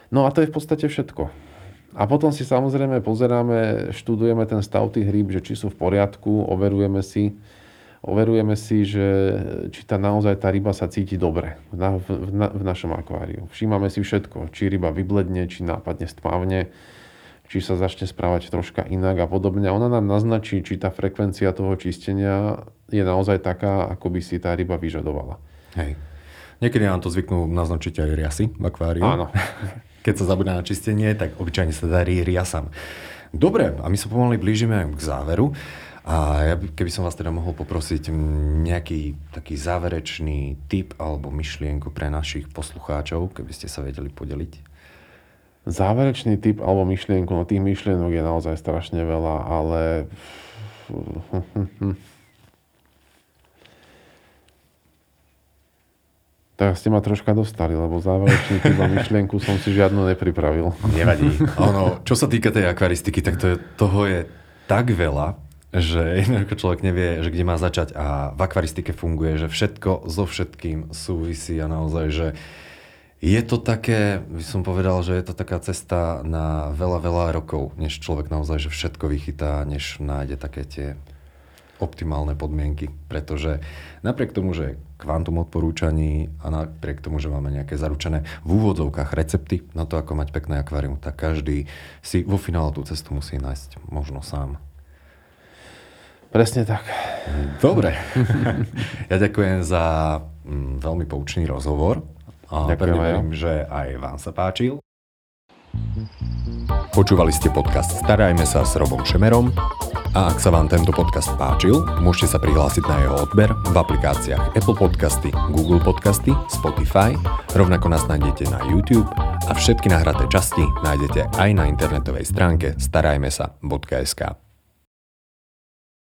No a to je v podstate všetko. A potom si samozrejme pozeráme, študujeme ten stav tých rýb, že či sú v poriadku, overujeme si, že či naozaj tá ryba sa cíti dobre v našom akváriu. Všímame si všetko, či ryba vybledne, či nápadne stmavne, či sa začne správať troška inak a podobne. Ona nám naznačí, či tá frekvencia toho čistenia je naozaj taká, ako by si tá ryba vyžadovala. Hej. Niekedy nám to zvyknú naznačiť aj riasy v akváriu. Áno. Keď sa zabudne na čistenie, tak obyčajne sa darí riasam. Dobre, a my sa pomaly blížime k záveru. A ja keby som vás teda mohol poprosiť nejaký taký záverečný tip alebo myšlienku pre našich poslucháčov, keby ste sa vedeli podeliť. Záverečný tip alebo myšlienku, no tých myšlienok je naozaj strašne veľa, ale... Tak ste ma troška dostali, lebo záverečný týba myšlienku som si žiadnu nepripravil. Nevadí. Ono, čo sa týka tej akvaristiky, tak toho je tak veľa, že jednoducho človek nevie, že kde má začať. A v akvaristike funguje, že všetko so všetkým súvisí a naozaj, že je to také, by som povedal, že je to taká cesta na veľa, veľa rokov, než človek naozaj, že všetko vychytá, než nájde také tie optimálne podmienky, pretože napriek tomu, že kvantum odporúčaní a napriek tomu, že máme nejaké zaručené v úvodzovkách recepty na to, ako mať pekné akvárium, tak každý si vo finále tú cestu musí nájsť možno sám. Presne tak. Dobre. Ja ďakujem za veľmi poučný rozhovor a pevne verím, že aj vám sa páčil. Počúvali ste podcast Starajme sa s Robom Šemerom a ak sa vám tento podcast páčil, môžete sa prihlásiť na jeho odber v aplikáciách Apple Podcasty, Google Podcasty, Spotify, rovnako nás nájdete na YouTube a všetky nahraté časti nájdete aj na internetovej stránke starajmesa.sk.